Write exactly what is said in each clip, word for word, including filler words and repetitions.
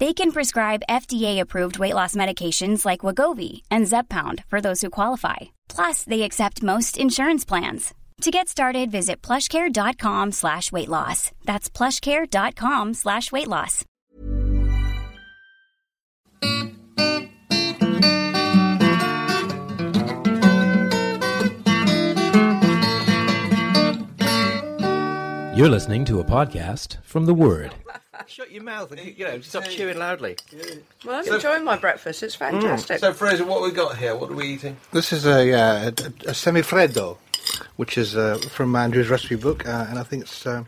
They can prescribe F D A-approved weight loss medications like Wegovy and Zepbound for those who qualify. Plus, they accept most insurance plans. To get started, visit plushcare.com slash weight loss. That's plushcare.com slash weight loss. You're listening to a podcast from The Word. Shut your mouth and, you know, stop chewing loudly. Well, I'm so, enjoying my breakfast. It's fantastic. Mm. So, Fraser, what have we got here? What are we eating? This is a, uh, a, a semifreddo, which is uh, from Andrew's recipe book, uh, and I think it's uh,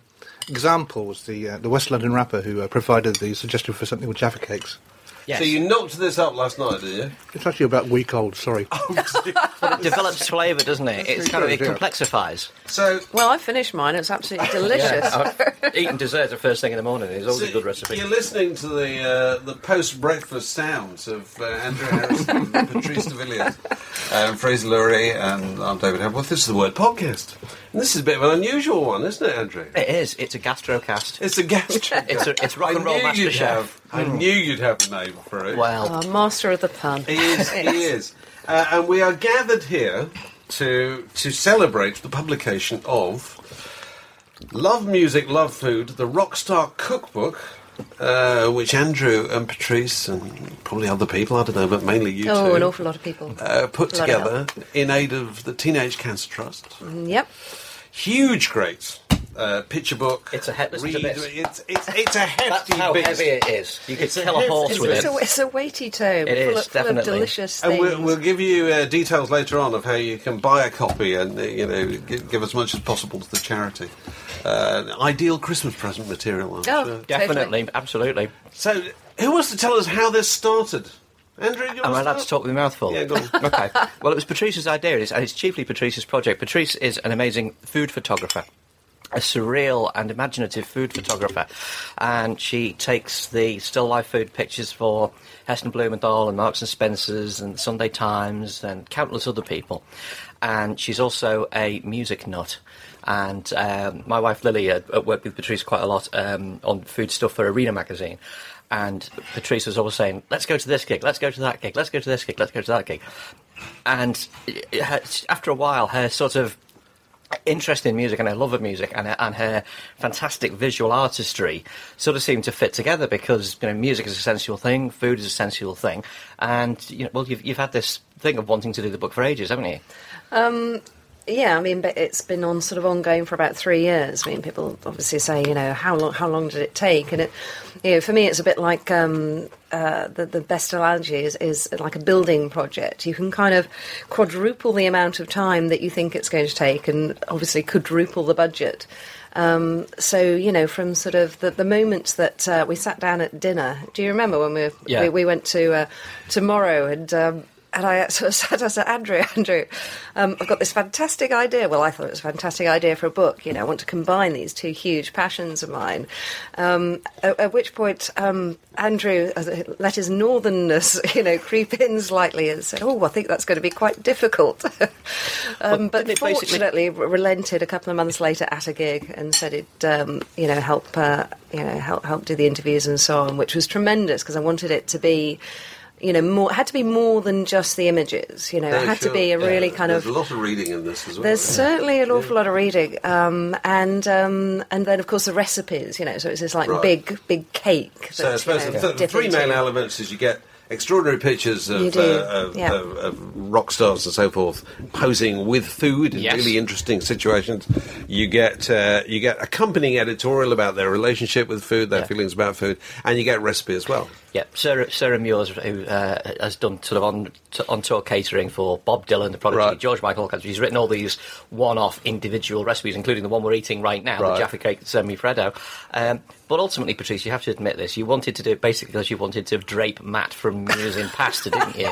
Example was the uh, the West London rapper who uh, provided the suggestion for something with Jaffa cakes. Yes. So you knocked this up last night, did you? It's actually about a week old, sorry. But it develops flavour, doesn't it? It's kind of, it complexifies. So, well, I finished mine. It's absolutely delicious. Yeah, eating dessert the first thing in the morning is always so a good recipe. You're listening to the uh, the post-breakfast sounds of uh, Andrew Harrison, and Patrice DeVilliers, um, Fraser Lurie, and I'm David Hepworth. This is the Word podcast. And this is a bit of an unusual one, isn't it, Andrew? It is. It's a gastrocast. It's a gastrocast. it's, a, it's rock and roll master chef. I knew you'd have a name for it. Wow. Oh, master of the pun. He is, he is. Uh, and we are gathered here to to celebrate the publication of Love Music, Love Food, the Rockstar Cookbook, uh, which Andrew and Patrice and probably other people, I don't know, but mainly you oh, two. Oh, an awful lot of people. Uh, put together in aid of the Teenage Cancer Trust. Mm, yep. Huge crates. Uh, picture book. It's a hefty bit. It's, it's, it's a hefty That's how bit. Heavy it is. You could tell a horse it's, with it's it. A, it's a weighty tome. It full is, of, definitely. Full of delicious things. And we'll, we'll give you uh, details later on of how you can buy a copy and, uh, you know, give, give as much as possible to the charity. Uh, ideal Christmas present material, I'm oh, sure. Definitely, totally. Absolutely. So, who wants to tell us how this started? Andrew, do you Am I allowed to talk with a mouthful? Yeah, go on. Okay. Well, it was Patrice's idea, and it's chiefly Patrice's project. Patrice is an amazing food photographer. A surreal and imaginative food photographer, and she takes the still life food pictures for Heston Blumenthal and Marks and Spencer's and Sunday Times and countless other people, and she's also a music nut. And um, my wife Lily had worked with Patrice quite a lot um, on food stuff for Arena magazine, and Patrice was always saying, let's go to this gig, let's go to that gig, let's go to this gig, let's go to that gig. And her, after a while, her sort of interest in music and her love of music and her, and her fantastic visual artistry sort of seemed to fit together, because, you know, music is a sensual thing, food is a sensual thing, and, you know, well, you've, you've had this thing of wanting to do the book for ages, haven't you? Um, yeah, I mean, but it's been on sort of ongoing for about three years. I mean, people obviously say, you know, how long how long did it take? And it, you know, for me, it's a bit like um, uh, the, the best analogy is, is like a building project. You can kind of quadruple the amount of time that you think it's going to take, and obviously quadruple the budget. Um, so, you know, from sort of the, the moment that uh, we sat down at dinner, do you remember when we were, yeah. we, we went to uh, Tomorrow and... Um, And I sort of said, I said, Andrew, Andrew, um, I've got this fantastic idea. Well, I thought it was a fantastic idea for a book. You know, I want to combine these two huge passions of mine. Um, at, at which point, um, Andrew let his northernness, you know, creep in slightly and said, oh, I think that's going to be quite difficult. um, well, but fortunately, basically... relented a couple of months later at a gig and said it'd, um, you know, help, uh, you know, help, help do the interviews and so on, which was tremendous, because I wanted it to be... you know, more had to be more than just the images. You know, no, it had sure. to be a yeah. really kind there's of. There's a lot of reading in this as well. There's yeah. certainly an awful yeah. lot of reading, um, and um, and then of course the recipes. You know, so it's this like right. big big cake. So I suppose you know, the, the three main elements is you get extraordinary pictures of, uh, of, yeah. of, of rock stars and so forth posing with food in yes. really interesting situations. You get uh, you get accompanying editorial about their relationship with food, their yeah. feelings about food, and you get recipe as well. Yeah, Sarah, Sarah Muir's, who uh, has done sort of on t- on tour catering for Bob Dylan, the Prodigy, right. George Michael, she's written all these one-off individual recipes, including the one we're eating right now, right. the Jaffa Cake Semifreddo. Um, but ultimately, Patrice, you have to admit this. You wanted to do it basically because you wanted to drape Matt from Muse in pasta, didn't you?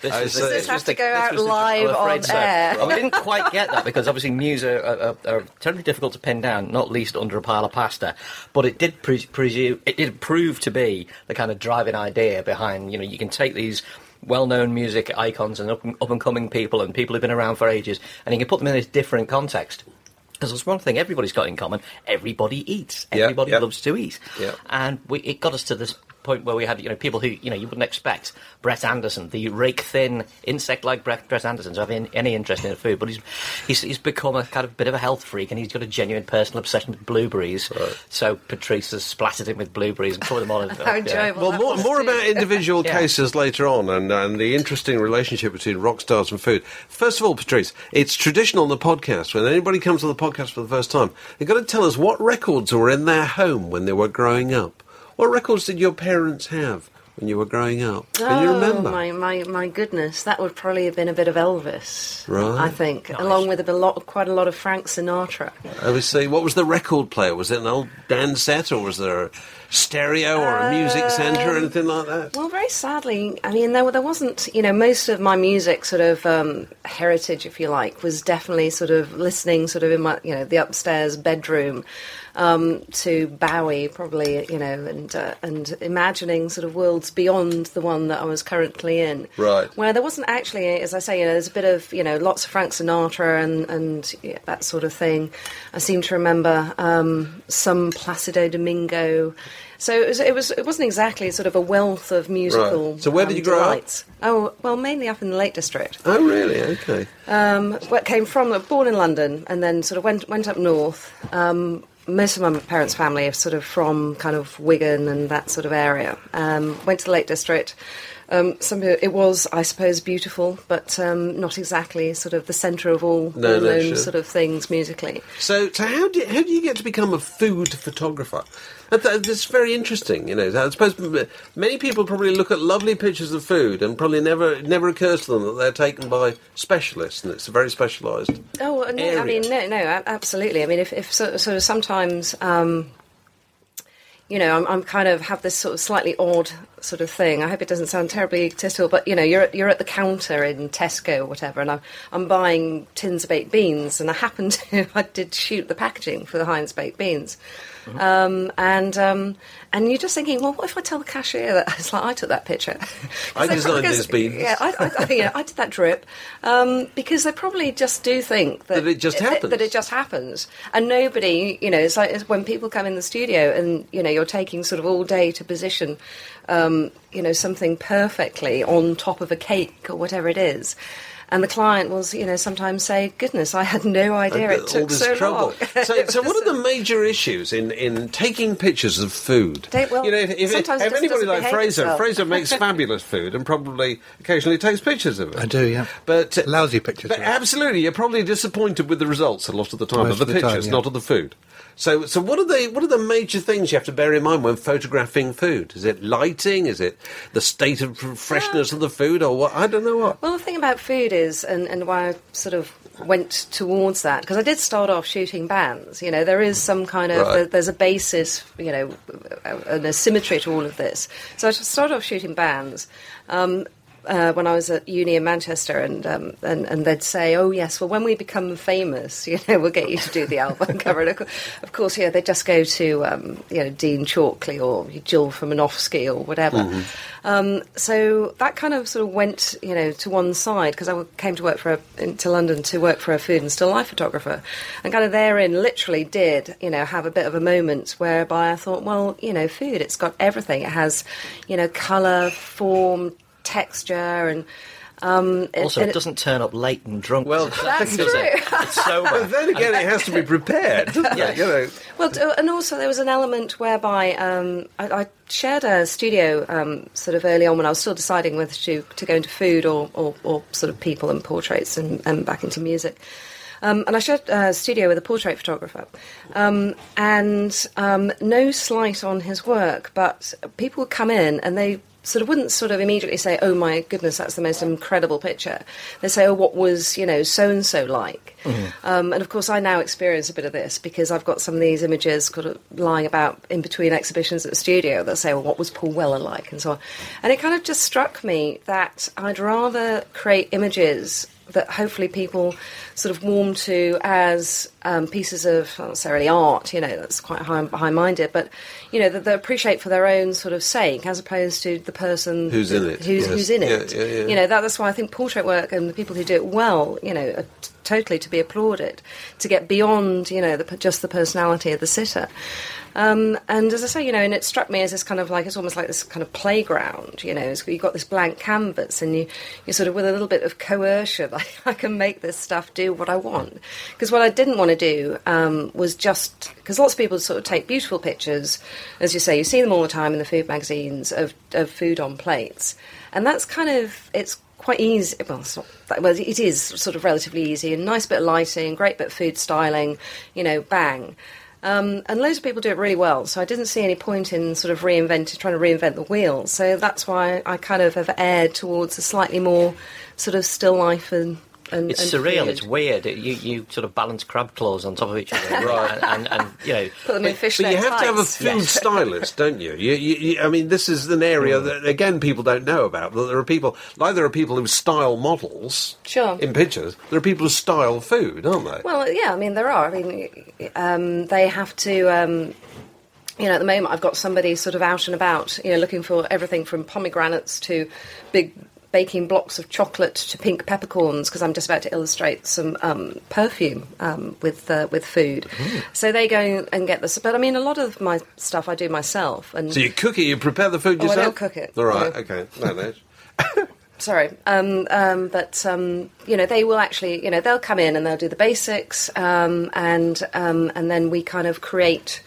This, oh, was, so this has to go out live on air. So. Right. We didn't quite get that because obviously Muse are, are, are terribly difficult to pin down, not least under a pile of pasta. But it did pre- presume, it did prove to be the kind of driving idea behind. You know, you can take these well-known music icons and up, up and coming people and people who've been around for ages, and you can put them in a different context. Because there's one thing everybody's got in common: everybody eats. Everybody yep, yep. loves to eat. Yep. And we, it got us to this point where we had, you know, people who, you know, you wouldn't expect Brett Anderson, the rake-thin, insect-like Brett, Brett Anderson, to have in, any interest in food, but he's, he's he's become a kind of bit of a health freak, and he's got a genuine personal obsession with blueberries. Right. So Patrice has splattered him with blueberries and poured them all in. How enjoyable! Yeah. Well, more, more about individual yeah. cases later on, and and the interesting relationship between rock stars and food. First of all, Patrice, it's tradition on the podcast when anybody comes on the podcast for the first time, they've got to tell us what records were in their home when they were growing up. What records did your parents have when you were growing up? Can oh, you remember? Oh, my, my, my goodness. That would probably have been a bit of Elvis, right? I think, nice. Along with a lot, quite a lot of Frank Sinatra. I was saying, what was the record player? Was it an old band set, or was there a stereo or a music uh, centre or anything like that? Well, very sadly, I mean, there, there wasn't, you know, most of my music sort of um, heritage, if you like, was definitely sort of listening sort of in my, you know, the upstairs bedroom. Um, to Bowie, probably, you know, and uh, and imagining sort of worlds beyond the one that I was currently in. Right. Where there wasn't actually, as I say, you know, there's a bit of, you know, lots of Frank Sinatra and, and yeah, that sort of thing. I seem to remember um, some Plácido Domingo. So it was, it was. It wasn't exactly sort of a wealth of musical. Right. So where did um, you grow delights. Up? Oh, well, mainly up in the Lake District. Oh, really? Okay. Um, what came from? Born in London, and then sort of went went up north. Um, most of my parents' family are sort of from kind of Wigan and that sort of area. Um, went to the Lake District. Um, some it was, I suppose, beautiful, but um, not exactly sort of the centre of all no, known no, sure. sort of things musically. So, so how do how do you get to become a food photographer? That's very interesting, you know. I suppose many people probably look at lovely pictures of food and probably never it never occurs to them that they're taken by specialists, and it's very specialised. Oh, no, area. I mean, no, no, absolutely. I mean, if, if sort of sometimes, um, you know, I'm, I'm kind of have this sort of slightly odd sort of thing. I hope it doesn't sound terribly egotistical, but you know, you're at, you're at the counter in Tesco or whatever, and I'm I'm buying tins of baked beans, and I happen to I did shoot the packaging for the Heinz baked beans, mm-hmm. um, and um, and you're just thinking, well, what if I tell the cashier that it's like I took that picture? I designed these beans. Yeah, I, I, you know, I did that drip um, because they probably just do think that, that it just happens. That, that it just happens, and nobody, you know, it's like it's when people come in the studio, and you know, you're taking sort of all day to position. Um, you know, something perfectly on top of a cake or whatever it is. And the client will, you know, sometimes say, goodness, I had no idea and it took so trouble. long. So, so what are the major issues in, in taking pictures of food? Don't, well, you know, if, if, if anybody like Fraser, itself. Fraser makes fabulous food and probably occasionally takes pictures of it. I do, yeah. But lousy pictures. But absolutely, you're probably disappointed with the results a lot of the time Most of the, the pictures, time, yeah. not of the food. So, so what are the what are the major things you have to bear in mind when photographing food? Is it lighting? Is it the state of freshness yeah. of the food, or what? I don't know what. Well, the thing about food is, and, and why I sort of went towards that, because I did start off shooting bands. You know, there is some kind of right. there's a basis, you know, an asymmetry to all of this. So I started off shooting bands. Um, Uh, when I was at uni in Manchester, and, um, and and they'd say, oh, yes, well, when we become famous, you know, we'll get you to do the album cover. And of course, yeah, they'd just go to, um, you know, Dean Chalkley or Jill Fominovsky or whatever. Mm-hmm. Um, so that kind of sort of went, you know, to one side, because I came to work for a, to London to work for a food and still life photographer. And kind of therein literally did, you know, have a bit of a moment whereby I thought, well, you know, food, it's got everything. It has, you know, colour, form, texture and... Um, it, also, it, it doesn't turn up late and drunk. Well, that's true. It? It's sober. But then again, it has to be prepared, doesn't yeah. it? You know. Well, and also there was an element whereby um, I, I shared a studio um, sort of early on when I was still deciding whether to, to go into food or, or, or sort of people and portraits and, and back into music. Um, and I shared a studio with a portrait photographer. Um, and um, no slight on his work, but people would come in and they... sort of wouldn't sort of immediately say, oh, my goodness, that's the most incredible picture. They say, oh, what was, you know, so-and-so like? Mm-hmm. Um, and, of course, I now experience a bit of this because I've got some of these images kind of lying about in between exhibitions at the studio that say, well, what was Paul Weller like and so on. And it kind of just struck me that I'd rather create images that hopefully people sort of warm to as um, pieces of not necessarily art, you know, that's quite high, high-minded, but, you know, that they appreciate for their own sort of sake as opposed to the person... Who's in it. Who's, yes. who's in it. Yeah, yeah, yeah. You know, that, that's why I think portrait work and the people who do it well, you know, are t- totally to be applauded, to get beyond, you know, the, just the personality of the sitter. Um, and as I say, you know, and it struck me as this kind of like, it's almost like this kind of playground, you know, it's, you've got this blank canvas and you, you're sort of with a little bit of coercion, like, I can make this stuff do what I want. Because what I didn't want to do um, was just, because lots of people sort of take beautiful pictures, as you say, you see them all the time in the food magazines of, of food on plates. And that's kind of, it's quite easy, well, it's not that, well, it is sort of relatively easy, a nice bit of lighting, great bit of food styling, you know, bang. Um, and loads of people do it really well, so I didn't see any point in sort of reinventing, trying to reinvent the wheel. So that's why I kind of have erred towards a slightly more sort of still life and. and it's and surreal. Food. It's weird. It, you you sort of balance crab claws on top of each other, right? And, and, and you know, put them in fish. But you have tights. To have a food stylist, don't you? You, you, you? I mean, this is an area mm. that again people don't know about. There are people like there are people who style models, sure, in pictures. There are people who style food, aren't they? Well, yeah. I mean, there are. I mean, um, they have to. Um, You know, at the moment, I've got somebody sort of out and about, you know, looking for everything from pomegranates to big baking blocks of chocolate to pink peppercorns, because I'm just about to illustrate some um, perfume um, with uh, with food. Mm. So they go and get this. But, I mean, a lot of my stuff I do myself. And so you cook it, you prepare the food yourself? Oh, I don't cook it. All right, you know. OK. No, no. Sorry. Um, um, but, um, you know, they will actually, you know, they'll come in and they'll do the basics, um, and um, and then we kind of create...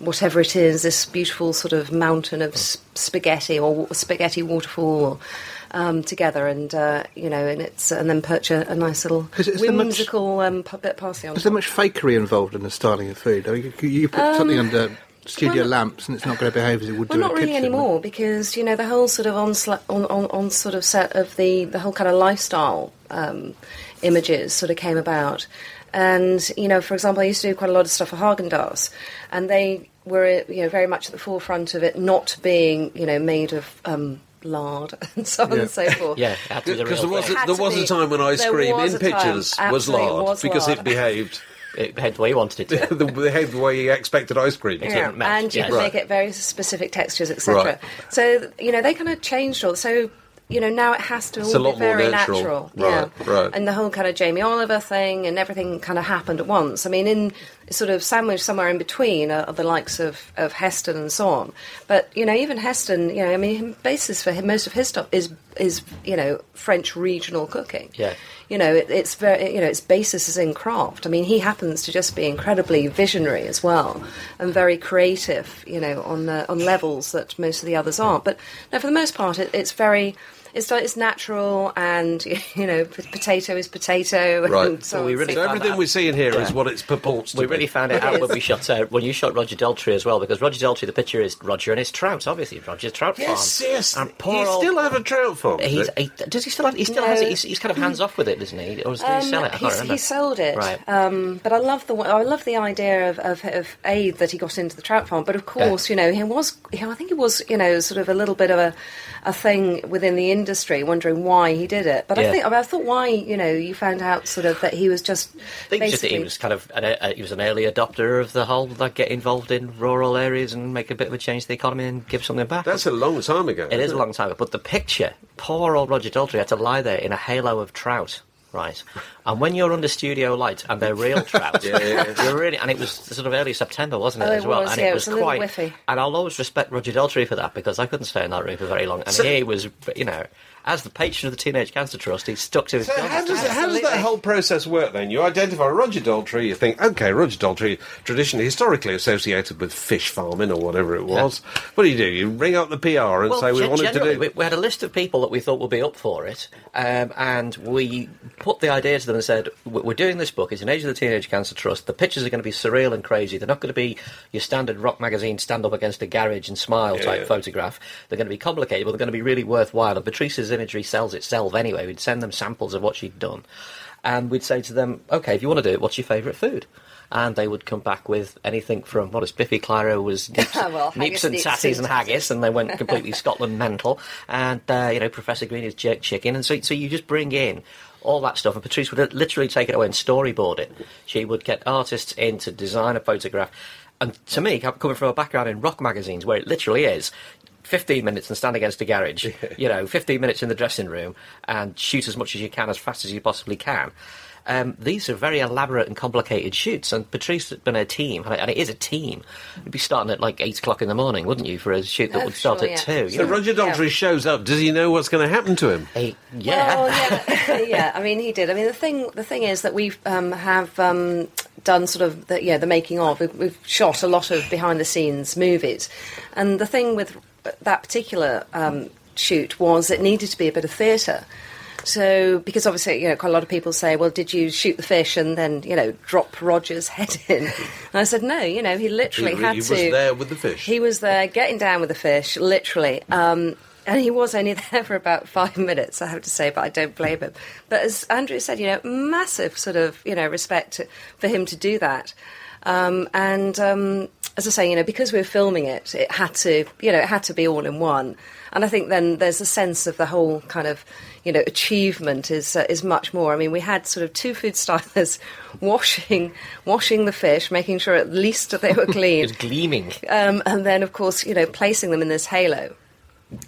whatever it is, this beautiful sort of mountain of sp- spaghetti or spaghetti waterfall um, together, and uh, you know, and it's and then perch a, a nice little is, is whimsical much, um, bit parsley on. Is there much fakery involved in the styling of food? I mean, you, you put um, something under studio well, lamps, and it's not going to behave as it would well, do. Well, not in a really kitchen, anymore, right? Because you know the whole sort of onsla- on, on on sort of set of the the whole kind of lifestyle um, images sort of came about. And, you know, for example, I used to do quite a lot of stuff for Häagen-Dazs, and they were, you know, very much at the forefront of it not being, you know, made of um, lard and so on yeah. and so forth. Yeah, because the there was, a, there was be, a time when ice cream in pictures was lard, was because lard. It behaved... It behaved the way you wanted it to. It behaved the way you expected ice cream to. Yeah. And you yeah. can right. make it very specific textures, et cetera. Right. So, you know, they kind of changed all... So, you know, now it has to it's all be very natural. natural. Right, yeah. right. And the whole kind of Jamie Oliver thing and everything kind of happened at once. I mean, in sort of sandwiched somewhere in between are the likes of, of Heston and so on. But, you know, even Heston, you know, I mean, basis for him, most of his stuff is, is you know, French regional cooking. Yeah. You know, it, it's very, you know, its basis is in craft. I mean, he happens to just be incredibly visionary as well and very creative, you know, on the, on levels that most of the others aren't. But, no, for the most part, it, it's very... It's it's natural, and you know, potato is potato. Right. And so well, we really so everything out. we see in here yeah. is what it's purports to. We be. really found it, it out is. when we shot uh, when you shot Roger Daltrey as well, because Roger Daltrey, the picture is Roger and his trout, obviously Roger's trout farm. Yes, yes. And poor he old, still have a trout farm. He's, he, does he still have? He still no. has it. He's, he's kind of hands off with it, isn't he? Or did um, he sell it? I can't he sold it. Right. Um, but I love the I love the idea of of, of aid that he got into the trout farm. But of course, yeah. you know, he was. He, I think it was. You know, sort of a little bit of a a thing within the industry. Industry wondering why he did it, but yeah. I think I, mean, I thought why you know you found out sort of that he was just I think basically just he was kind of an, uh, he was an early adopter of the whole like get involved in rural areas and make a bit of a change to the economy and give something back. That's a long time ago. It is it? a long time ago. But the picture, poor old Roger Daltrey had to lie there in a halo of trout. Right, and when you're under studio lights and they're real trout, yeah, yeah, yeah. you're really, and it was sort of early September, wasn't it, oh, it as well? Was, and yeah, it was, it was quite, whiffy. And I'll always respect Roger Daltrey for that because I couldn't stay in that room for very long, and so, he was, you know, as the patron of the Teenage Cancer Trust, he's stuck to his so guns. How does, how does that whole process work, then? You identify Roger Daltrey, you think, OK, Roger Daltrey, traditionally, historically associated with fish farming or whatever it was. Yeah. What do you do? You ring up the P R and well, say we gen- wanted to do... We, we had a list of people that we thought would be up for it, um, and we put the idea to them and said, we're doing this book, it's an Age of the Teenage Cancer Trust, the pictures are going to be surreal and crazy, they're not going to be your standard rock magazine stand up against a garage and smile yeah, type yeah. photograph, they're going to be complicated, but they're going to be really worthwhile, and Patrice's imagery sells itself anyway. We'd send them samples of what she'd done, and we'd say to them, OK, if you want to do it, what's your favourite food? And they would come back with anything from, what is Biffy Clyro was neeps, well, neeps and tatties and haggis, and they went completely Scotland mental, and, uh, you know, Professor Green is jerk chicken, and so, so you just bring in all that stuff, and Patrice would literally take it away and storyboard it. She would get artists in to design a photograph, and to me, coming from a background in rock magazines, where it literally is fifteen minutes and stand against a garage, you know, fifteen minutes in the dressing room, and shoot as much as you can, as fast as you possibly can. Um, these are very elaborate and complicated shoots, and Patrice and her team, and it is a team, would be starting at like eight o'clock in the morning, wouldn't you, for a shoot that oh, would start sure, at yeah. two. So know? Roger Daltrey yeah. shows up, does he know what's going to happen to him? He, yeah. Well, yeah. yeah, I mean, he did. I mean, the thing the thing is that we um, have um, done sort of, the, yeah, the making of, we've shot a lot of behind-the-scenes movies, and the thing with that particular um, shoot was it needed to be a bit of theatre. So, because obviously, you know, quite a lot of people say, well, did you shoot the fish and then, you know, drop Roger's head in? And I said, no, you know, he literally he, had he to... He was there with the fish. He was there getting down with the fish, literally. Um, and he was only there for about five minutes, I have to say, but I don't blame him. But as Andrew said, you know, massive sort of, you know, respect for him to do that. Um, and um, as I say, you know, because we were filming it, it had to, you know, it had to be all in one. And I think then there's a sense of the whole kind of, you know, achievement is uh, is much more. I mean, we had sort of two food stylists washing washing the fish, making sure at least that they were clean. It's gleaming. Um, and then, of course, you know, placing them in this halo.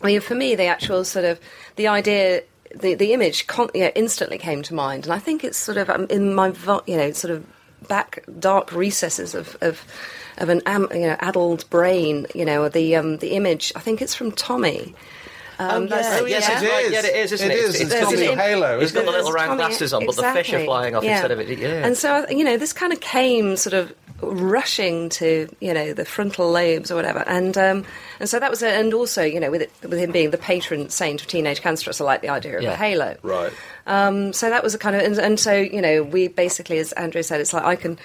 I mean, for me, the actual sort of, the idea, the, the image con- you know, instantly came to mind. And I think it's sort of um, in my, you know, sort of back dark recesses of... of of an um, you know, addled brain, you know, the um, the image. I think it's from Tommy. Um, um, yes, oh, yes, yeah. it is. Yeah, it is, isn't it? It is. It's, it's, it's Tommy's in, halo. He's got the little round Tommy, glasses on, exactly. But the fish are flying off yeah. instead of it. Yeah. And so, you know, this kind of came sort of rushing to, you know, the frontal lobes or whatever. And um, and so that was, a, and also, you know, with it, with him being the patron saint of Teenage Cancer Trust, I like the idea of yeah. a halo. Right. Um, so that was a kind of, and, and so, you know, we basically, as Andrew said, it's like I can...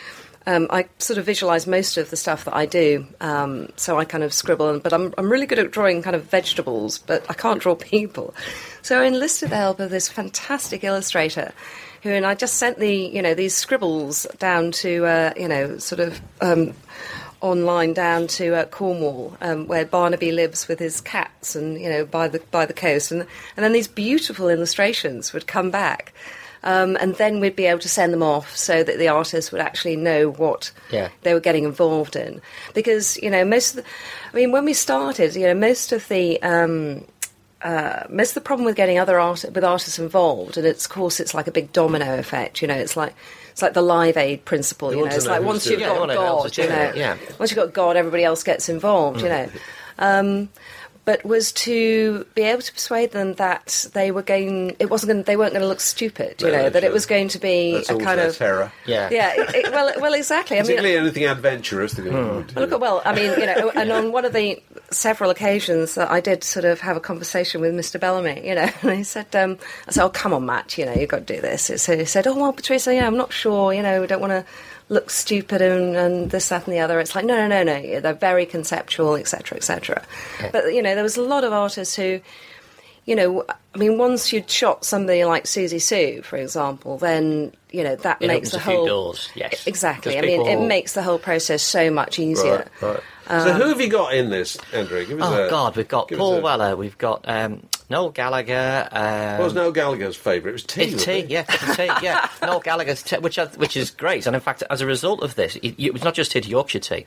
Um, I sort of visualise most of the stuff that I do, um, so I kind of scribble. But I'm I'm really good at drawing kind of vegetables, but I can't draw people. So I enlisted the help of this fantastic illustrator, who and I just sent the you know these scribbles down to uh, you know sort of um, online down to uh, Cornwall, um, where Barnaby lives with his cats, and you know by the by the coast, and and then these beautiful illustrations would come back. Um, and then we'd be able to send them off so that the artists would actually know what yeah. they were getting involved in. Because, you know, most of the... I mean, when we started, you know, most of the... Um, uh, most of the problem with getting other art- with artists involved, and it's, of course, it's like a big domino effect, you know, it's like... It's like the Live Aid principle, you, you know. It's know like once you've yeah, got God, you know, yeah. once you've got God, everybody else gets involved, mm. you know. Um... But was to be able to persuade them that they were going. It wasn't. Going, they weren't going to look stupid, you no, know. Sure. That it was going to be that's a kind of terror. Yeah, yeah. It, it, well, well, exactly. I Particularly mean, anything adventurous. They're going to do. Look, well, I mean, you know, and on one of the several occasions that I did sort of have a conversation with Mister Bellamy, you know, and he said, um, "I said, oh, come on, Matt, you know, you've got to do this." So he said, "Oh, well, Patrice, yeah, I'm not sure, you know, we don't want to look stupid and, and this, that and the other." It's like, no, no, no, no, they're very conceptual, et cetera, et cetera. Yeah. But, you know, there was a lot of artists who, you know, I mean, once you'd shot somebody like Susie Sue, for example, then, you know, that it makes the whole... It opens a few doors, yes. Exactly. I mean, people... it makes the whole process so much easier. Right, right. Um, so who have you got in this, Andrew? Give us oh, a, God, we've got Paul a... Weller, we've got... Um, Noel Gallagher. Um, what was Noel Gallagher's favourite? It was tea. It's tea, it? yeah, tea, yeah. Noel Gallagher's tea, which, which is great. And in fact, as a result of this, it, it was not just his Yorkshire tea.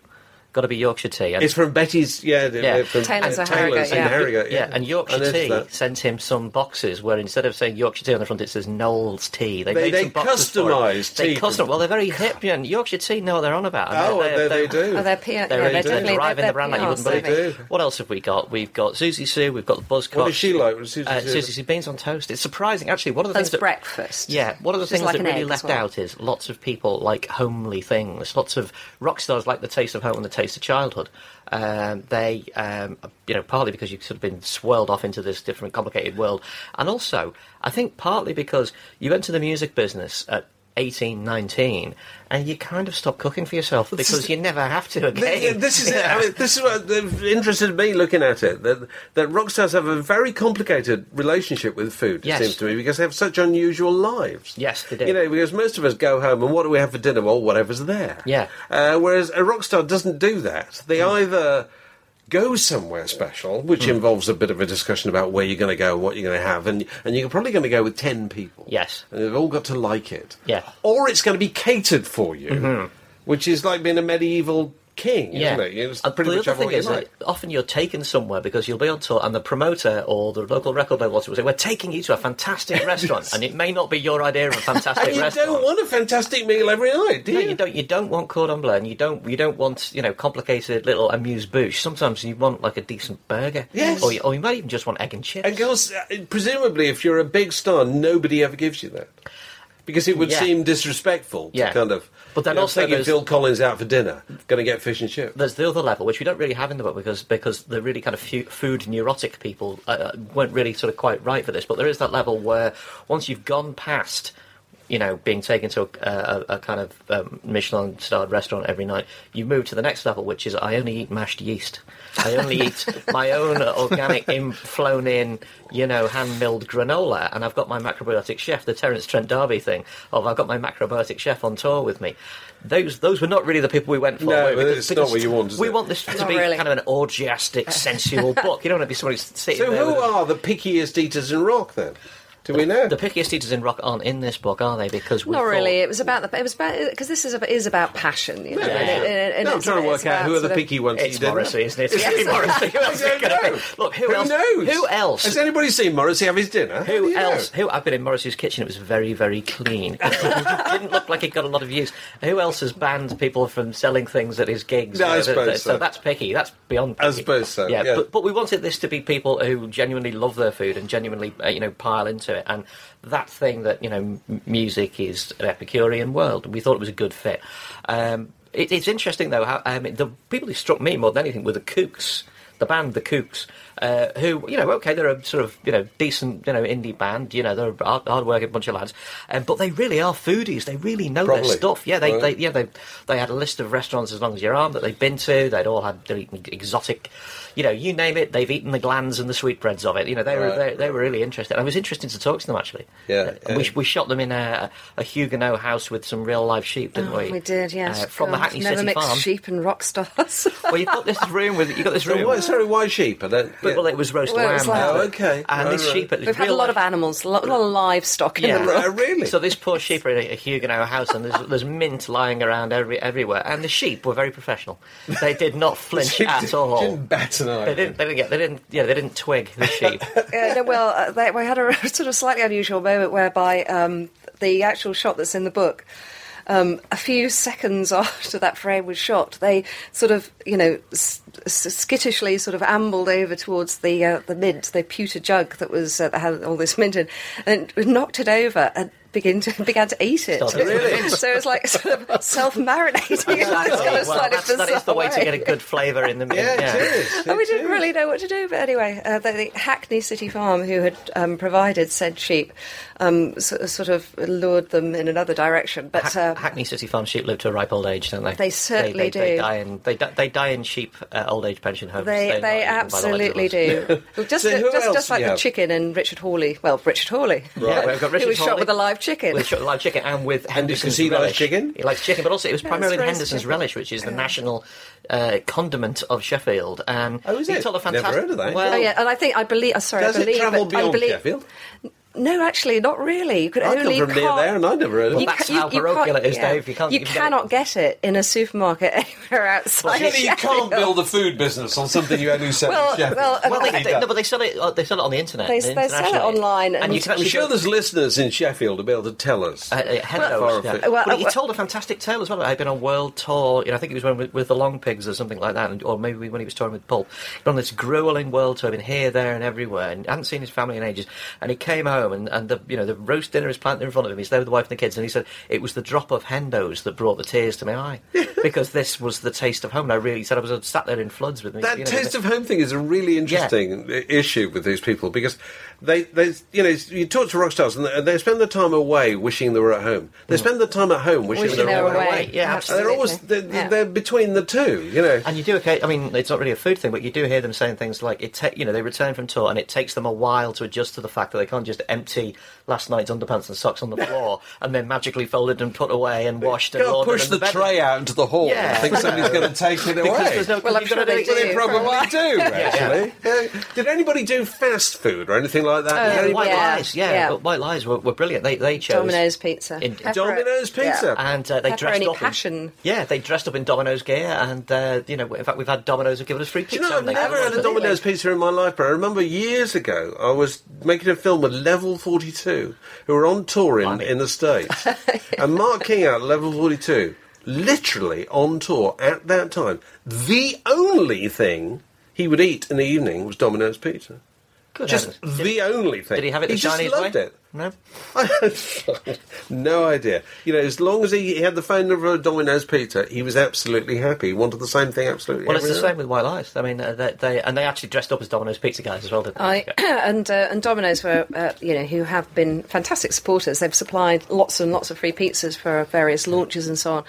Got to be Yorkshire Tea. And it's from Betty's, yeah, the, yeah. From Taylor's and Harrogate. Yeah. Harrogate, yeah. yeah. And Yorkshire and Tea that. sent him some boxes where instead of saying Yorkshire Tea on the front, it says Knowles Tea. They, they, they customised tea. They custom. Well, they're very hip, and Yorkshire Tea know what they're on about. Oh, they, they, they, they do. Oh, they're peer. They're, yeah, they're, they're, they're driving they're, the brand like you wouldn't believe. They do. What else have we got? We've got Susie Sue. We've got the Buzzcocks. What is she like? Susie uh, Sue? Susie Sue beans on toast. It's surprising, actually. One of the things that breakfast. Yeah, one of the things that really left out is lots of people like homely things. Lots of rock stars like the taste of home and the taste of childhood. Um, they, um, you know, partly because you've sort of been swirled off into this different, complicated world, and also I think partly because you enter the music business at eighteen, nineteen, and you kind of stop cooking for yourself because is, you never have to again. This is it. I mean, this is what interested me looking at it. That that rock stars have a very complicated relationship with food. Yes. It seems to me because they have such unusual lives. Yes, they do. You know, because most of us go home and what do we have for dinner? Well, whatever's there. Yeah. Uh, whereas a rock star doesn't do that. They mm. either go somewhere special, which mm. involves a bit of a discussion about where you're going to go, what you're going to have, and and you're probably going to go with ten people. Yes. And they've all got to like it. Yeah. Or it's going to be catered for you, mm-hmm. which is like being a medieval king, yeah. isn't it? It's pretty the much other thing is like. that often you're taken somewhere because you'll be on tour and the promoter or the local record label will say, we're taking you to a fantastic restaurant, and it may not be your idea of a fantastic and you restaurant. You don't want a fantastic meal every night, do you? No, you don't. You don't want cordon bleu, and you don't, you don't want, you know, complicated little amuse-bouche. Sometimes you want, like, a decent burger. Yes. Or you, or you might even just want egg and chips. And girls, presumably, if you're a big star, nobody ever gives you that. Because it would yeah. seem disrespectful to yeah. kind of... But then you know, also taking Phil Collins out for dinner, going to get fish and chips. There's the other level, which we don't really have in the book because because the really kind of fu- food neurotic people uh, weren't really sort of quite right for this. But there is that level where once you've gone past, you know, being taken to a, a, a kind of um, Michelin-starred restaurant every night, you move to the next level, which is I only eat mashed yeast. I only eat my own organic, in, flown-in, you know, hand-milled granola, and I've got my macrobiotic chef, the Terence Trent D'Arby thing, of I've got my macrobiotic chef on tour with me. Those those were not really the people we went for. No, because, it's because not what you want, is We it? want this to not be really. kind of an orgiastic, sensual book. You don't want to be somebody sitting so there. So who are the pickiest eaters in rock, then? Do we know? The, the pickiest eaters in rock aren't in this book, are they? Because we not thought... really. It was about the. It was about because this is about, is about passion. You know? Yeah. And it, and, and no, I'm trying to work out who are the picky ones. It's Morrissey, isn't it? It's yes. Morrissey. Who else? Is gonna Look, who, who else? knows? Who else? Has anybody seen Morrissey have his dinner? Who, who else? Know? Who? I've been in Morrissey's kitchen. It was very, very clean. It didn't look like it got a lot of use. Who else has banned people from selling things at his gigs? No, you know, I suppose that, so. so. That's picky. That's beyond picky. I suppose so. Yeah, yeah. But, but we wanted this to be people who genuinely love their food and genuinely, uh, you know, pile into it, and that thing that, you know, m- music is an Epicurean world. We thought it was a good fit. Um, it, it's interesting though how um, the people who struck me more than anything were the Kooks, the band, the Kooks, uh, who, you know, okay, they're a sort of, you know, decent, you know, indie band. You know, they're a hard, hard-working bunch of lads, um, but they really are foodies. They really know Probably. their stuff. Yeah, they, right. they, yeah, they, they had a list of restaurants as long as your arm that they'd been to. They'd all had they'd eaten exotic. You know, you name it, they've eaten the glands and the sweetbreads of it. You know, they were right. they, they were really interested. And it was interesting to talk to them, actually. Yeah, yeah. We, we shot them in a, a Huguenot house with some real-life sheep, didn't oh, we? we did, yes. Uh, from God, the Hackney City Farm. Never mixed sheep and rock stars. Well, you've got this room with... You've got this room so why, with, sorry, why sheep? I don't, but, yeah. Well, it was roast well, lamb. Was like, oh, OK. And oh, this right. sheep... We've had a lot life. of animals, a lot, a lot of livestock yeah. in the room. Oh, really? So this poor sheep are in a, a Huguenot house, and there's, there's mint lying around every, everywhere. And the sheep were very professional. They did not flinch at all. They didn't batter. They didn't. They didn't get. They didn't. Yeah, they didn't twig the sheep. Yeah, no, well, uh, they, we had a sort of slightly unusual moment whereby um, the actual shot that's in the book, um, a few seconds after that frame was shot, they sort of, you know, s- s- skittishly sort of ambled over towards the uh, the mint, the pewter jug that was uh, that had all this mint in, and knocked it over and. Begin to, began to eat it. Stop, really? So it was like sort of self-marinating. Exactly. Kind of well, that is the way, way to get a good flavour in the meat. Yeah, yeah, it is. It and we didn't is. really know what to do. But anyway, uh, the, the Hackney City Farm, who had um, provided said sheep, um, so, sort of lured them in another direction. But ha- uh, Hackney City Farm sheep live to a ripe old age, don't they? They certainly they, they, do. They die in, they, they die in sheep uh, old age pension homes. They, they, they absolutely do. just so just, just like the chicken in Richard Hawley. Well, Richard Hawley. Right. Yeah, we've got Richard Hawley. Who was shot with a live chicken. With live chicken and with Henderson's he relish. Chicken? He likes chicken, but also it was yeah, primarily Henderson's simple. relish, which is the yeah. national uh, condiment of Sheffield. Um, oh, is it? Never heard of that. Well, oh, yeah, and I think, I believe, uh, sorry, Does I believe... Does it travel it, beyond I believe, Sheffield? No, actually, not really. You could I only come from near there, and I never heard of it. Well, that's you, how you parochial it is, yeah. Dave. You can't. You, you cannot get it. get it in a supermarket anywhere outside. Well, surely you can't build a food business on something you only sell well, in Sheffield. Well, well they, they, no, but they sell it. They sell it on the internet. They, the they sell it online, and, and you can actually. I'm sure there's listeners in Sheffield to be able to tell us. Uh, uh, hello. Well, yeah. well, well, you told a fantastic tale as well. I've been on world tour. You know, I think it was when with, with the Long Pigs or something like that, or maybe when he was touring with Pulp. On this grueling world tour, been here, there, and everywhere, and hadn't seen his family in ages, and he came out. And, and the you know the roast dinner is planted in front of him. He's there with the wife and the kids, and he said it was the drop of Hendo's that brought the tears to my eye because this was the taste of home. And I really said I was I sat there in floods with me. That you know, taste of home thing is a really interesting yeah. issue with these people because they, they you know you talk to rock stars and they, they spend the time away wishing they were at home. They spend the time at home wishing, wishing they, they were away. away. Yeah, absolutely. They're always they're, yeah. they're between the two, you know. And you do okay. I mean, it's not really a food thing, but you do hear them saying things like it. Ta- you know, they return from tour and it takes them a while to adjust to the fact that they can't just empty last night's underpants and socks on the floor and then magically folded and put away and washed and laundered. Push the, the tray out into the hall. Yeah. I think somebody's going to take it away. No, well, I'm sure they, do they probably do, actually. Yeah. Yeah. Did anybody do fast food or anything like that? Uh, White yeah. Lies, yeah. yeah. White Lies were, were brilliant. They, they chose... Domino's Pizza. In, Domino's Pizza. Yeah. And uh, they Pepperoni dressed up... Passion. In, yeah, they dressed up in Domino's gear and, uh, you know, in fact, we've had Domino's who've given us free pizza. Do you know, I've never had a Domino's Pizza in my life, but I remember years ago I was making a film with Level forty-two, who were on tour in, in the States, and Mark King at Level forty-two, literally on tour at that time, the only thing he would eat in the evening was Domino's Pizza. Good just heavens. The did, only thing. Did he have it the he Chinese way? He just loved it. No? No idea. You know, as long as he, he had the phone number of Domino's Pizza, he was absolutely happy. He wanted the same thing absolutely Well, it's the night. Same with White Lies. I mean, uh, they, they and they actually dressed up as Domino's Pizza guys as well, didn't they? I, and, uh, and Domino's were, uh, you know, who have been fantastic supporters. They've supplied lots and lots of free pizzas for various launches and so on.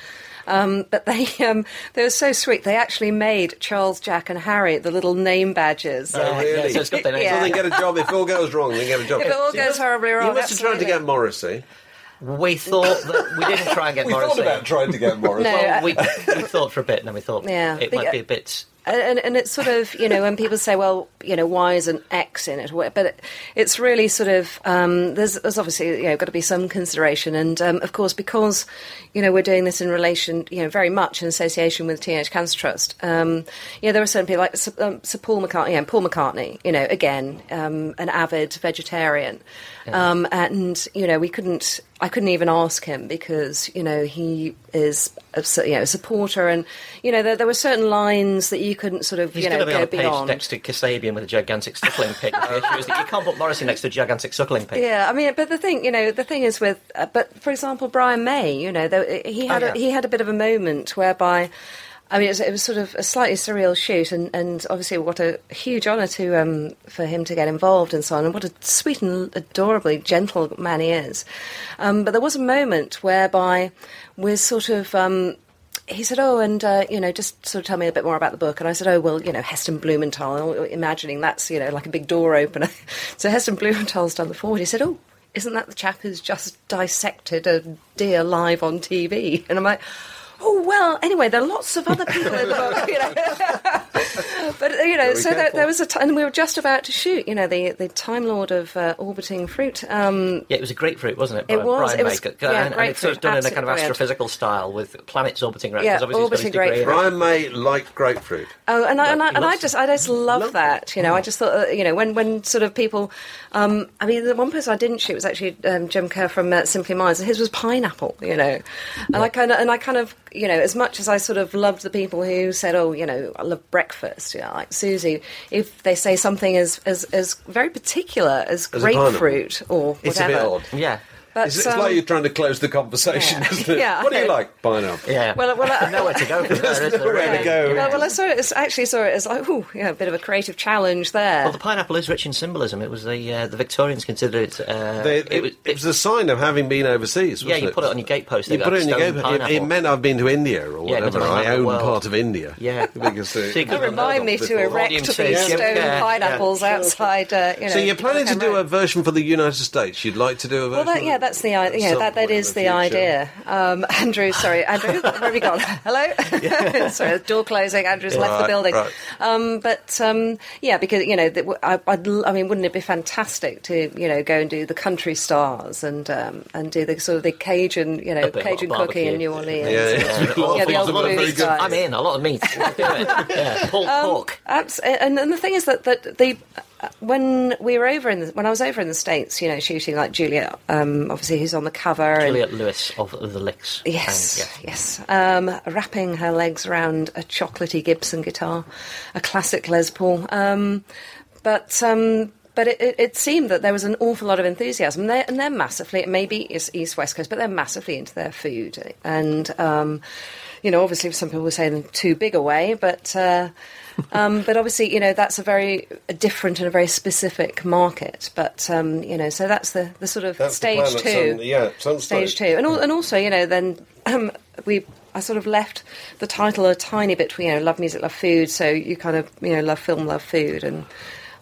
Um, but they um, they were so sweet. They actually made Charles, Jack, and Harry the little name badges. Oh, uh, really? Yeah, so it's got their names. Yeah. So they get a job. If all goes wrong, they get a job. If it all so goes horribly wrong, you must absolutely. have tried to get Morrissey. We thought that we didn't try and get we Morrissey. We thought about trying to get Morrissey. No, well, we, we thought for a bit, and then we thought yeah, it the, might be a bit. And, and it's sort of, you know, when people say, well, you know, why is an X in it? But it, it's really sort of, um, there's, there's obviously, you know, got to be some consideration. And, um, of course, because, you know, we're doing this in relation, you know, very much in association with Teenage Cancer Trust, um, you know, there are certain people like um, Sir Paul McCartney, yeah, Paul McCartney, you know, again, um, an avid vegetarian. Yeah. Um, and, you know, we couldn't, I couldn't even ask him because, you know, he is a, you know, a supporter. And, you know, there, there were certain lines that you couldn't sort of, He's you know, go beyond. He's going to be on a page next to Kasabian with a gigantic suckling pig. The issue is that you can't put Morrissey next to a gigantic suckling pig. Yeah, I mean, but the thing, you know, the thing is with, uh, but for example, Brian May, you know, there, he had oh, yeah. a, he had a bit of a moment whereby, I mean, it was, it was sort of a slightly surreal shoot, and, and obviously what a huge honour to um, for him to get involved and so on, and what a sweet and adorably gentle man he is. Um, but there was a moment whereby we're sort of... Um, He said, oh, and, uh, you know, just sort of tell me a bit more about the book. And I said, oh, well, you know, Heston Blumenthal, imagining that's, you know, like a big door opener. So Heston Blumenthal's done the forward. He said, oh, isn't that the chap who's just dissected a deer live on T V? And I'm like... Oh, well, anyway, there are lots of other people in the book, you know. But, you know, so there, there was a time, and we were just about to shoot, you know, the, the Time Lord of uh, Orbiting Fruit. Um, yeah, it was a grapefruit, wasn't it? Brian, it was. Brian it was May. Yeah, and, and it's sort of done in a kind of astrophysical style with planets orbiting around. Yeah, obviously orbiting grapefruit. Brian May liked grapefruit. Oh, and I, and I, and I just I just love, love that, it. You know. I just thought, uh, you know, when, when sort of people, um, I mean, the one person I didn't shoot was actually um, Jim Kerr from uh, Simply Minds, and his was pineapple, you know. And yeah. I kind of, and I kind of, you know, as much as I sort of loved the people who said, oh, you know, I love breakfast, you know, like Susie, if they say something as, as, as very particular as, as grapefruit or whatever. It's a bit odd. Yeah. But, it's, it's um, like you're trying to close the conversation, yeah. isn't it? Yeah, what do you like? Pineapple. Yeah. Well, well, I, nowhere to go. From there, is there? Nowhere yeah. to go. Well, well, I saw it. As, actually, saw it as like, oh, yeah, a bit of a creative challenge there. Well, the pineapple is rich in symbolism. It was the uh, the Victorians considered it. Uh, they, it, it, was, it. It was a sign of having been overseas. Wasn't yeah, you it? put it on your gatepost. You put it on your gatepost. It, it meant I've been to India or whatever. Yeah, I own part of India. Yeah. Because it so remind me to erect these stone pineapples outside. So you're planning to do a version for the United States? You'd like to do a version? that's the idea. Yeah, that, that is the, the idea. Um, Andrew, sorry, Andrew, where have we gone? Hello? Yeah. Sorry, door closing. Andrew's left right, the building. Right. Um, but, um, yeah, because, you know, I, I'd, I mean, wouldn't it be fantastic to, you know, go and do the country stars and um, and do the sort of the Cajun, you know, Cajun cooking in New Orleans. Yeah, yeah. yeah. yeah the old movies. I'm in, a lot of meat. yeah, pulled um, pork. Abs- and, and the thing is that, that the... When we were over in the, when I was over in the States, you know, shooting like Juliet, um, obviously who's on the cover, Juliet and, Lewis of the Licks, yes, and, yeah. yes, um, wrapping her legs around a chocolatey Gibson guitar, a classic Les Paul, um, but. Um, But it, it, it seemed that there was an awful lot of enthusiasm. They're, and they're massively, maybe it's East, West Coast, but they're massively into their food. And, um, you know, obviously some people were saying they're too big away, but uh, um, but obviously, you know, that's a very a different and a very specific market. But, um, you know, so that's the, the sort of that's stage the two. Some, yeah, some stage, stage two. And, al- and also, you know, then um, we... I sort of left the title a tiny bit, you know, Love Music, Love Food. So you kind of, you know, love film, love food and...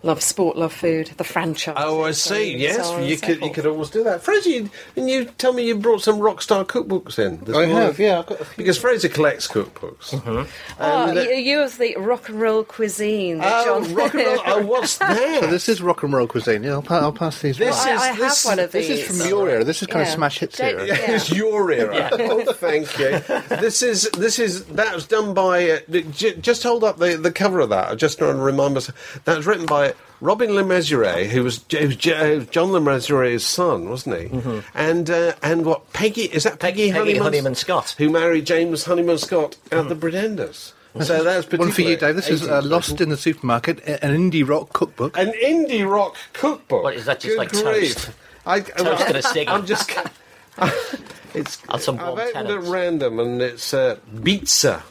Love sport, love food, the franchise. Oh, I see. Yes, so you could you could always do that. Fraser, you, and you tell me you brought some Rockstar cookbooks in. There's I have, yeah. I've got a few because Fraser collects cookbooks. Mm-hmm. Oh, you, you have the rock and roll cuisine. Oh, John rock and roll. Oh, what's there? This is rock and roll cuisine. Yeah, I'll, I'll pass these. This is, I, I have one of these. This is from your era. This is kind yeah. of smash hits Don't, era. Yeah. It's your era. Yeah. Oh, thank you. This is this is that was done by. Uh, just hold up the, the cover of that. I just want to remind myself that was written by. Robin Le Mesurier, who was John Le Mesurier's son, wasn't he? Mm-hmm. And uh, and what Peggy is that Peggy, Peggy Honeyman Scott, who married James Honeyman Scott at mm. the Pretenders. So that's one for you, Dave. This is uh, Lost in the Supermarket, an indie rock cookbook. An indie rock cookbook. What is that? Just Good like grief. toast. I, toast and a stick. I'm just. it's. I've opened at random, and it's uh, pizza.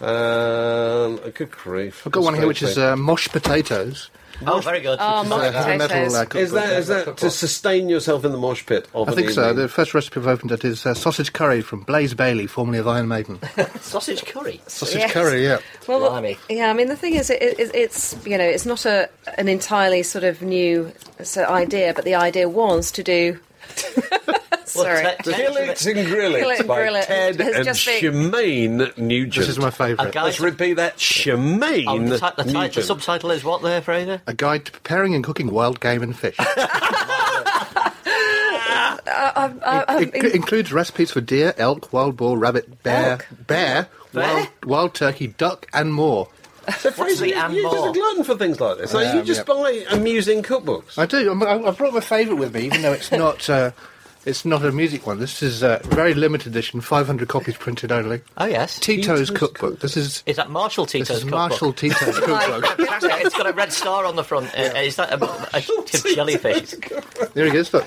Um, good grief. I've got That's one here which thing. is uh, mosh potatoes. Oh, very good. Oh, is, mosh uh, potatoes. Metal, uh, is that, is that to sustain yourself in the mosh pit? Of I think evening? so. The first recipe I've opened at is uh, sausage curry from Blaze Bailey, formerly of Iron Maiden. sausage curry? Sausage yes. curry, yeah. Well, Blimey. yeah, I mean, the thing is, it, it, it's, you know, it's not a an entirely sort of new so, idea, but the idea was to do... Sorry. Well, t- Kill It and Grill It, Kill it and by grill it Ted and Shemaine Nugent. This is my favourite. Let's repeat that. Shemaine oh, the, t- the, t- the subtitle is what there, Fraser? A Guide to Preparing and Cooking Wild Game and Fish. Uh, I, I, it, it inc- includes recipes for deer, elk, wild boar, rabbit, bear, elk? bear, bear? Wild, wild turkey, duck and more. So, Fraser, you're just a glutton for things like this. So um, you just yep. buy amusing cookbooks. I do. I, I brought my favourite with me, even though it's not... Uh, It's not a music one. This is a very limited edition, five hundred copies printed only. Oh, yes. Tito's, Tito's Cookbook. This is... Is that Marshall Tito's this is Cookbook? Marshall Tito's Cookbook. It's got a red star on the front. Yeah. Uh, is that a, a, a jellyfish? There he goes, look.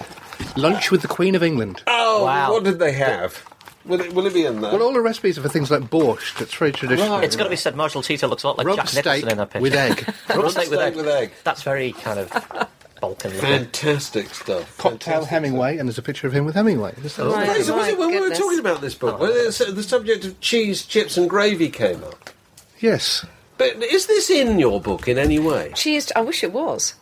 Lunch with the Queen of England. Oh, wow. What did they have? Will it, will it be in there? Well, all the recipes are for things like borscht. It's very traditional. Right. It's got to be said Marshall Tito looks a lot like Rump Jack Nicholson in that picture. With egg. Rump steak with egg. with egg. That's very kind of... Balkan Fantastic stuff. Cocktail Fantastic Hemingway, stuff. And there's a picture of him with Hemingway. Right, right. Right. So was it when Goodness. we were talking about this book, oh, the, the subject of cheese, chips and gravy came up? Yes. But is this in your book in any way? Cheese, I wish it was.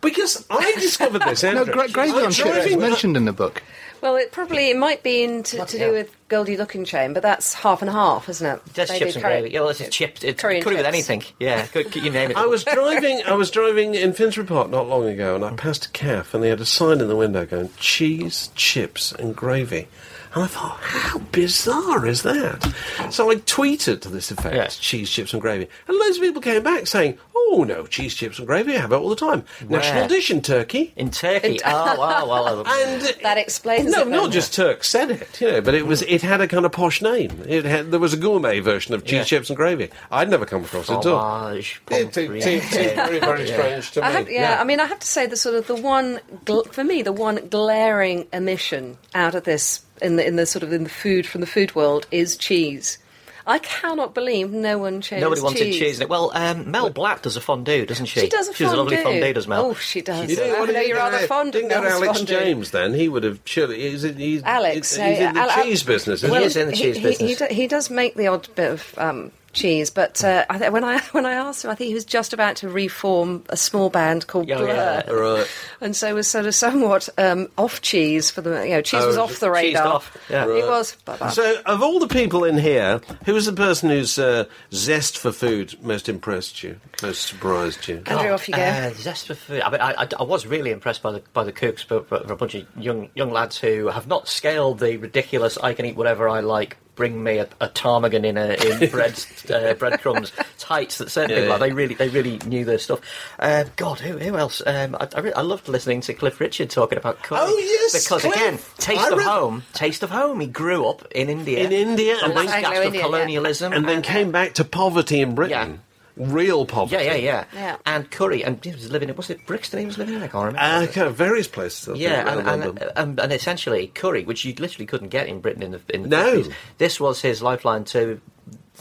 Because I discovered this, Andrew. No, gra- gravy on chips is mentioned in the book. Well, it probably it might be in t- to yeah. do with Goldie Looking-Chain, but that's half and half, isn't it? That's they chips and curry, gravy. Yeah, well, it's a chip. It's curry with anything. Yeah, you name it. I was driving. I was driving in Finsbury Park not long ago, and I passed a cafe, and they had a sign in the window going "Cheese, chips, and gravy." And I thought, how bizarre is that? So I tweeted to this effect, yes. cheese, chips and gravy. And loads of people came back saying, oh, no, cheese, chips and gravy, I have it all the time. Where? National dish in Turkey. In Turkey? In t- oh, wow, wow. And that explains no, it. No, not just Turks said it, you know, but it was it had a kind of posh name. It had There was a gourmet version of cheese, yeah. chips and gravy. I'd never come across it at all. It seemed very, very strange to me. I have, yeah, yeah, I mean, I have to say the sort of the one, gl- for me, the one glaring omission out of this In the in the sort of in the food from the food world is cheese. I cannot believe no one chose Nobody cheese. Nobody wanted cheese. Well, um, Mel Blatt does a fondue, doesn't she? She does a fondue. She does a lovely fondue, does Mel? Oh, she does. She does. I know you're rather fond of Mel's fondue. Alex James, then, he would have... Surely, he's, he's, Alex. He's, he's no, in the Al- cheese business, isn't well, he? He is in the cheese he, business. He, he, do, he does make the odd bit of... Um, cheese. But uh, I th- when I when I asked him, I think he was just about to reform a small band called oh, Blur, yeah. right. and so was sort of somewhat um, off cheese for the you know cheese oh, was off the radar. Off. Yeah. Right. It was. Bye-bye. So, of all the people in here, who was the person whose uh, zest for food most impressed you, most surprised you? God, Andrew, off you go. Uh, zest for food. I mean, I, I, I was really impressed by the by the Kooks, but for a bunch of young young lads who have not scaled the ridiculous "I can eat whatever I like." Bring me a, a ptarmigan in a, in bread uh, breadcrumbs tights that certain yeah, people yeah. They really they really knew their stuff. Uh, God, who who else? Um, I I, really, I loved listening to Cliff Richard talking about cooking. Oh yes, because Cliff. again, taste I of re- home, taste of home. He grew up in India, in India, the last gasp of colonialism, yeah. and then came back to poverty in Britain. Yeah. Real poverty. Yeah, yeah, yeah, yeah. And curry, and he was living in, was it Brixton he was living in? I can't remember. Uh, various places. I yeah, think, and, and, and, and essentially curry, which you literally couldn't get in Britain in the, in the no. fifties. This was his lifeline to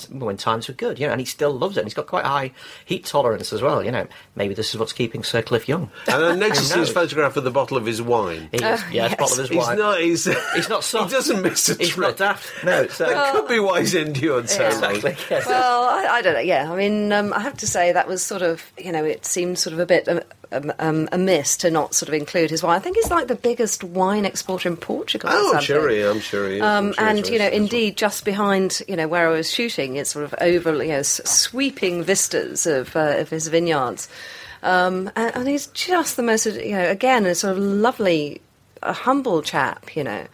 when times were good, you know, and he still loves it. And he's got quite high heat tolerance as well, you know. Maybe this is what's keeping Sir Cliff young. And then next is his photograph of the bottle of his wine. He is, uh, yeah, yes. the bottle of his he's wine. Not, he's, he's not soft. He doesn't miss a trick. He's not daft. No, so. That well, could be why he's endured so yeah. long. Exactly, yes. Well, I, I don't know, yeah. I mean, um, I have to say that was sort of, you know, it seemed sort of a bit... Um, Um, um, amiss to not sort of include his wine. I think he's like the biggest wine exporter in Portugal. Oh, I'm sure he is. I'm sure he is. Um, sure and, you know, indeed, just behind, you know, where I was shooting, it's sort of over, you know, s- sweeping vistas of, uh, of his vineyards. Um, and, and he's just the most, you know, again, a sort of lovely, uh, humble chap, you know.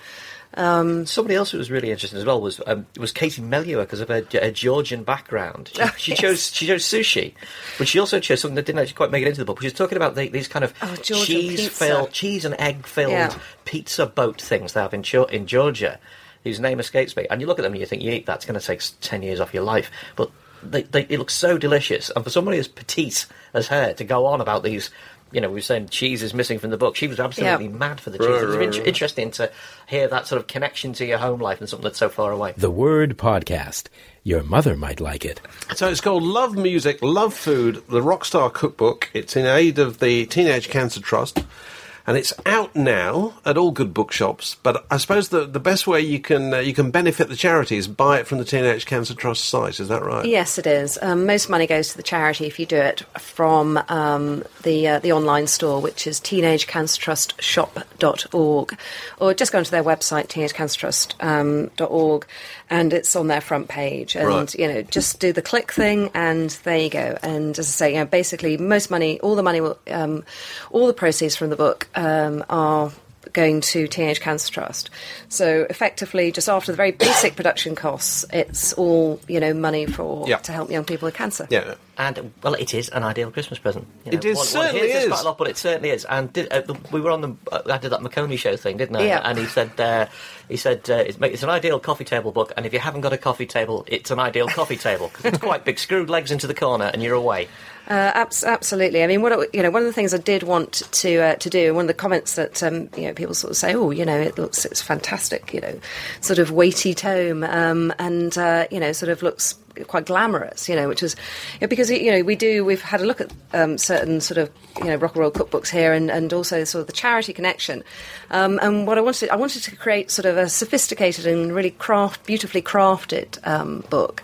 Um, Somebody else who was really interesting as well was um, was Katie Melua because of her, her Georgian background. She, oh, she yes. chose she chose sushi, but she also chose something that didn't actually quite make it into the book. She was talking about the, these kind of oh, cheese filled, cheese and egg filled yeah. pizza boat things they have in in Georgia, whose name escapes me. And you look at them and you think, "Yeah, that's going to take ten years off your life," but they, they it looks so delicious. And for somebody as petite as her to go on about these. You know, we were saying cheese is missing from the book. She was absolutely yep. mad for the cheese. Right, it was right, right. interesting to hear that sort of connection to your home life and something that's so far away. The Word Podcast. Your mother might like it. So it's called Love Music, Love Food, the Rockstar Cookbook. It's in aid of the Teenage Cancer Trust. And it's out now at all good bookshops. But I suppose the the best way you can uh, you can benefit the charity is buy it from the Teenage Cancer Trust site. Is that right? Yes, it is. Um, most money goes to the charity if you do it from um, the uh, the online store, which is teenage cancer trust shop dot org. Or just go onto their website, teenage cancer trust dot org, um, and it's on their front page. And, right. you know, just do the click thing, and there you go. And as I say, you know, basically most money, all the money, will, um, all the proceeds from the book... Um, are going to Teenage Cancer Trust. So effectively, just after the very basic production costs, it's all, you know, money for yeah. to help young people with cancer. Yeah. And, well, it is an ideal Christmas present. You know, it is, one, certainly one is. This quite a lot, but it certainly is. And did, uh, we were on the, uh, I did that McConey show thing, didn't I? Yeah. And he said, uh, he said, uh, it's, it's an ideal coffee table book, and if you haven't got a coffee table, it's an ideal coffee table, because it's quite big, screwed legs into the corner, and you're away. Uh, abs- absolutely. I mean, what it, you know, one of the things I did want to uh, to do, and one of the comments that um, you know people sort of say, oh, you know, it looks it's fantastic, you know, sort of weighty tome, um, and uh, you know, sort of looks quite glamorous, you know, which is because you know we do we've had a look at um, certain sort of you know rock and roll cookbooks here, and, and also sort of the charity connection. Um, and what I wanted, I wanted to create sort of a sophisticated and really craft, beautifully crafted um, book.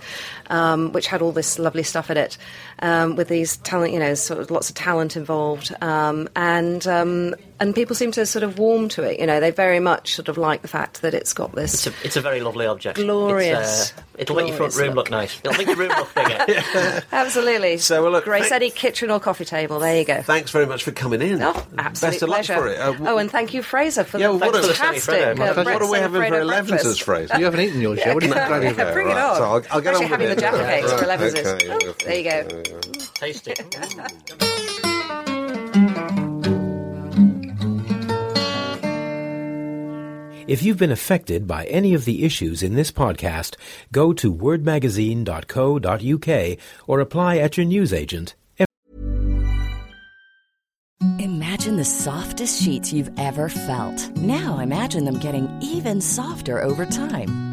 Um, which had all this lovely stuff in it, um, with these talent, you know, sort of lots of talent involved, um, and um, and people seem to sort of warm to it. You know, they very much sort of like the fact that it's got this. It's a, it's a very lovely object. Glorious. It's, uh, it'll glorious make your front room look, look nice. It'll make your room look bigger. Yeah. Absolutely. So, well, look, Grace Eddy, kitchen or coffee table. There you go. Thanks very much for coming in. Oh, absolute Best pleasure. Of luck for it. Uh, w- oh, and thank you, Fraser, for yeah, the what fantastic. What, uh, what are we having for eleveners, Fraser? You haven't eaten your share. What are you bloody doing? Bring it on. So I'll, I'll get on with it. The Jaffa cakes for eleven's. Okay, yeah, oh, there you go. Tasty. If you've been affected by any of the issues in this podcast, go to word magazine dot co dot uk or apply at your newsagent. Imagine the softest sheets you've ever felt. Now imagine them getting even softer over time.